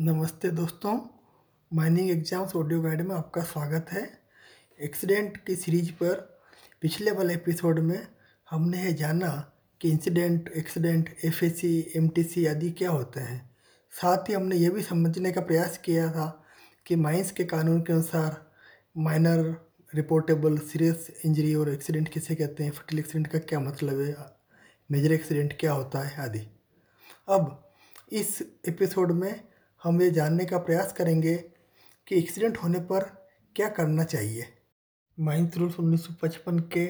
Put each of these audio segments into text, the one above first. नमस्ते दोस्तों, mining exams audio guide में आपका स्वागत है। एक्सीडेंट की सीरीज पर पिछले वाले एपिसोड में हमने है जाना कि इंसिडेंट, एक्सीडेंट, FSC, MTC आदि क्या होते हैं। साथ ही हमने ये भी समझने का प्रयास किया था कि माइंस के कानून के अनुसार माइनर, रिपोर्टेबल, सीरियस इंजरी और एक्सीडेंट किसे कहते हैं, फटल एक्सीडेंट का क्या मतलब है, मेजर एक्सीडेंट क्या होता है आदि। अब इस एपिसोड में हम ये जानने का प्रयास करेंगे कि एक्सीडेंट होने पर क्या करना चाहिए। माइंस रूल्स 1955 के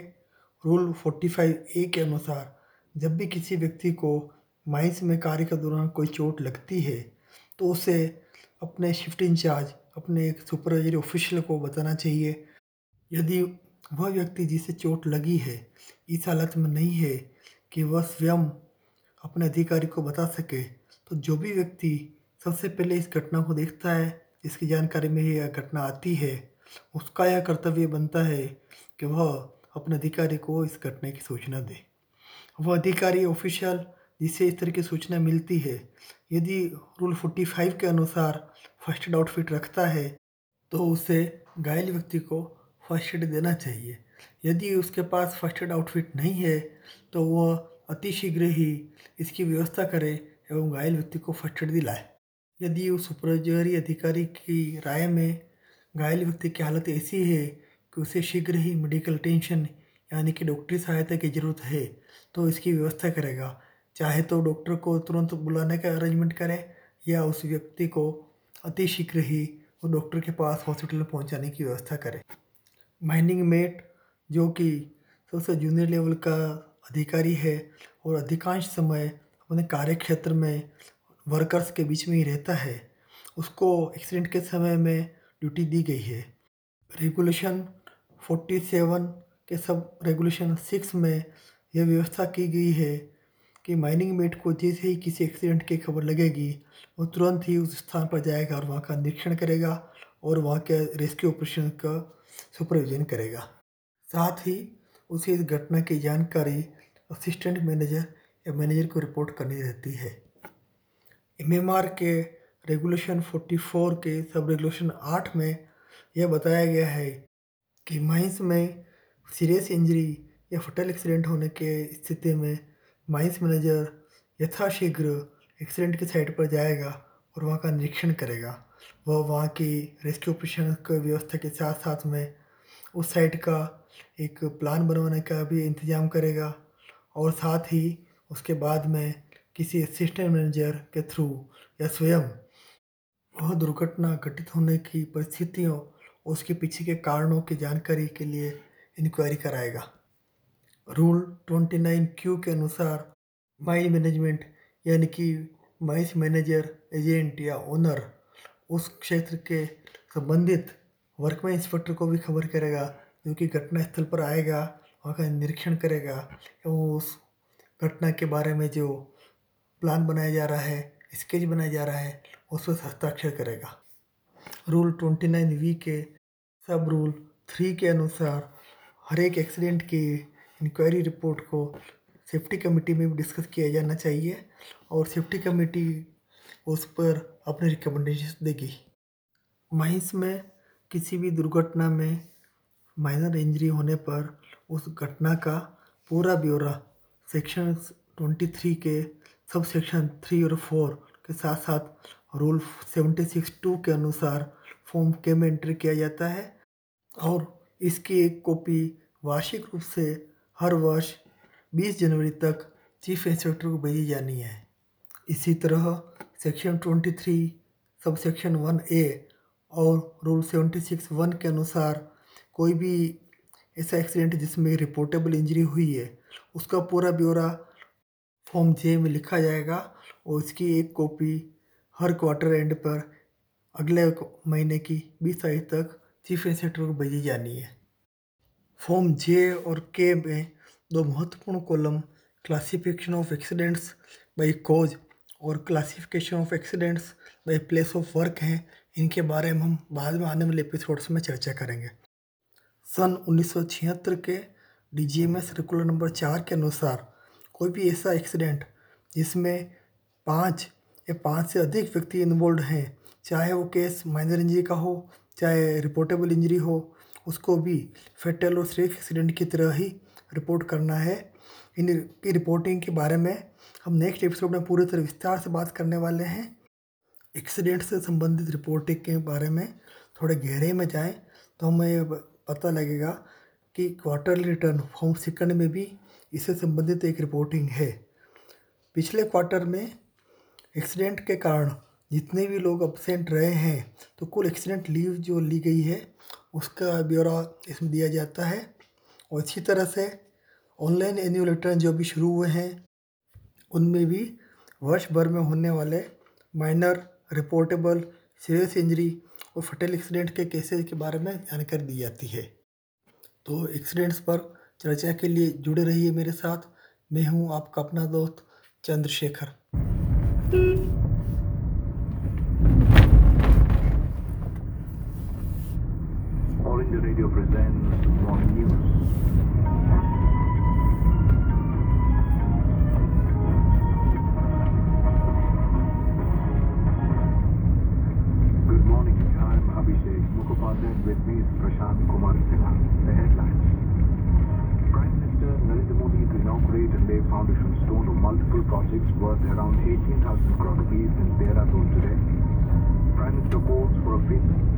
रूल 45A के अनुसार जब भी किसी व्यक्ति को माइंस में कार्य के दौरान कोई चोट लगती है तो उसे अपने शिफ्ट इंचार्ज, अपने एक सुपरवाइजरी ऑफिशियल को बताना चाहिए। यदि वह व्यक्ति जिसे चोट लगी है इस हालत में नहीं है कि वह स्वयं अपने अधिकारी को बता सके, तो जो भी व्यक्ति सबसे पहले इस घटना को देखता है, इसकी जानकारी में यह घटना आती है, उसका यह कर्तव्य बनता है कि वह अपने अधिकारी को इस घटना की सूचना दे। वह अधिकारी ऑफिशियल जिसे इस तरह की सूचना मिलती है, यदि रूल 45 के अनुसार फर्स्ट एड आउटफिट रखता है तो उसे घायल व्यक्ति को फर्स्ट एड देना चाहिए। यदि उसके पास फर्स्ट एड आउटफिट नहीं है तो वह अतिशीघ्र ही इसकी व्यवस्था करे एवं घायल व्यक्ति को फर्स्ट एड दिलाए। यदि उस सुपरवाइजरी अधिकारी की राय में घायल व्यक्ति की हालत ऐसी है कि उसे शीघ्र ही मेडिकल टेंशन यानी कि डॉक्टरी सहायता की ज़रूरत है तो इसकी व्यवस्था करेगा। चाहे तो डॉक्टर को तुरंत बुलाने का अरेंजमेंट करे या उस व्यक्ति को अति शीघ्र ही वो डॉक्टर के पास हॉस्पिटल में पहुंचाने की व्यवस्था करे। माइनिंग मेट जो कि सबसे जूनियर लेवल का अधिकारी है और अधिकांश समय अपने कार्यक्षेत्र में वर्कर्स के बीच में ही रहता है, उसको एक्सीडेंट के समय में ड्यूटी दी गई है। रेगुलेशन 47 के सब रेगुलेशन 6 में यह व्यवस्था की गई है कि माइनिंग मेट को जैसे ही किसी एक्सीडेंट की खबर लगेगी वो तुरंत ही उस स्थान पर जाएगा और वहाँ का निरीक्षण करेगा और वहाँ के रेस्क्यू ऑपरेशन का सुपरविजन करेगा। साथ ही उसे इस घटना की जानकारी असिस्टेंट मैनेजर या मैनेजर को रिपोर्ट करनी रहती है। MMR के रेगुलेशन 44 के सब रेगुलेशन 8 में यह बताया गया है कि माइंस में सीरियस इंजरी या फटल एक्सीडेंट होने के स्थिति में माइंस मैनेजर यथाशीघ्र एक्सीडेंट की साइट पर जाएगा और वहाँ का निरीक्षण करेगा। वह वहाँ की रेस्क्यू ऑपरेशन की व्यवस्था के साथ साथ में उस साइट का एक प्लान बनवाने का भी इंतजाम करेगा और साथ ही उसके बाद में किसी असिस्टेंट मैनेजर के थ्रू या स्वयं वह दुर्घटना घटित होने की परिस्थितियों और उसके पीछे के कारणों की जानकारी के लिए इंक्वायरी कराएगा। रूल 29 क्यू के अनुसार माइन मैनेजमेंट यानी कि माइंस मैनेजर, एजेंट या ओनर उस क्षेत्र के संबंधित वर्कमैन इंस्पेक्टर को भी खबर करेगा जो कि घटना स्थल पर आएगा, वहाँ का निरीक्षण करेगा एवं उस घटना के बारे में जो प्लान बनाया जा रहा है, स्केच बनाया जा रहा है, उस पर हस्ताक्षर करेगा। रूल 29 वी के सब रूल 3 के अनुसार हर एक एक्सीडेंट की इंक्वायरी रिपोर्ट को सेफ्टी कमेटी में भी डिस्कस किया जाना चाहिए और सेफ्टी कमेटी उस पर अपने रिकमेंडेशन देगी। माइंस में किसी भी दुर्घटना में माइनर इंजरी होने पर उस घटना का पूरा ब्यौरा सेक्शन 23 के सब सेक्शन 3 और 4 के साथ साथ रूल 76(2) के अनुसार फॉर्म के में एंट्री किया जाता है और इसकी एक कॉपी वार्षिक रूप से हर वर्ष 20 जनवरी तक चीफ इंस्पेक्टर को भेजी जानी है। इसी तरह सेक्शन 23 सब सेक्शन 1A और रूल 76(1) के अनुसार कोई भी ऐसा एक्सीडेंट जिसमें रिपोर्टेबल इंजरी हुई है उसका पूरा ब्यौरा फॉर्म जे में लिखा जाएगा और इसकी एक कॉपी हर क्वार्टर एंड पर अगले महीने की 20 तारीख तक चीफ इंस्पेक्टर को भेजी जानी है। फॉर्म J और K में दो महत्वपूर्ण column classification of accidents by cause और classification of accidents by place of work हैं। इनके बारे में हम बाद में आने वाले एपिसोड्स में चर्चा करेंगे। सन 1976 के DGMS सर्कुलर नंबर 4 के अनुसार कोई भी ऐसा एक्सीडेंट जिसमें 5 कि 5 से अधिक व्यक्ति इन्वॉल्व हैं, चाहे वो केस माइनर इंजरी का हो चाहे रिपोर्टेबल इंजरी हो, उसको भी फेटल और सिर्फ एक्सीडेंट की तरह ही रिपोर्ट करना है। इन की रिपोर्टिंग के बारे में हम नेक्स्ट एपिसोड में पूरी तरह विस्तार से बात करने वाले हैं। एक्सीडेंट से संबंधित रिपोर्टिंग के बारे में थोड़े गहराई में जाएं तो हमें पता लगेगा कि क्वार्टरली रिटर्न फॉर्म सेकंड में भी इससे संबंधित एक रिपोर्टिंग है। पिछले क्वार्टर में एक्सीडेंट के कारण जितने भी लोग एब्सेंट रहे हैं तो कुल एक्सीडेंट लीव जो ली गई है उसका ब्यौरा इसमें दिया जाता है। और इसी तरह से ऑनलाइन एनुअल रिटर्न जो भी शुरू हुए हैं उनमें भी वर्ष भर में होने वाले माइनर, रिपोर्टेबल, सीरियस इंजरी और फटल एक्सीडेंट के केसेस के बारे में जानकारी दी जाती है। तो एक्सीडेंट्स पर चर्चा के लिए जुड़े रहिए मेरे साथ। मैं हूँ आपका अपना दोस्त Chandrashekhar. Prime Minister calls for a fifth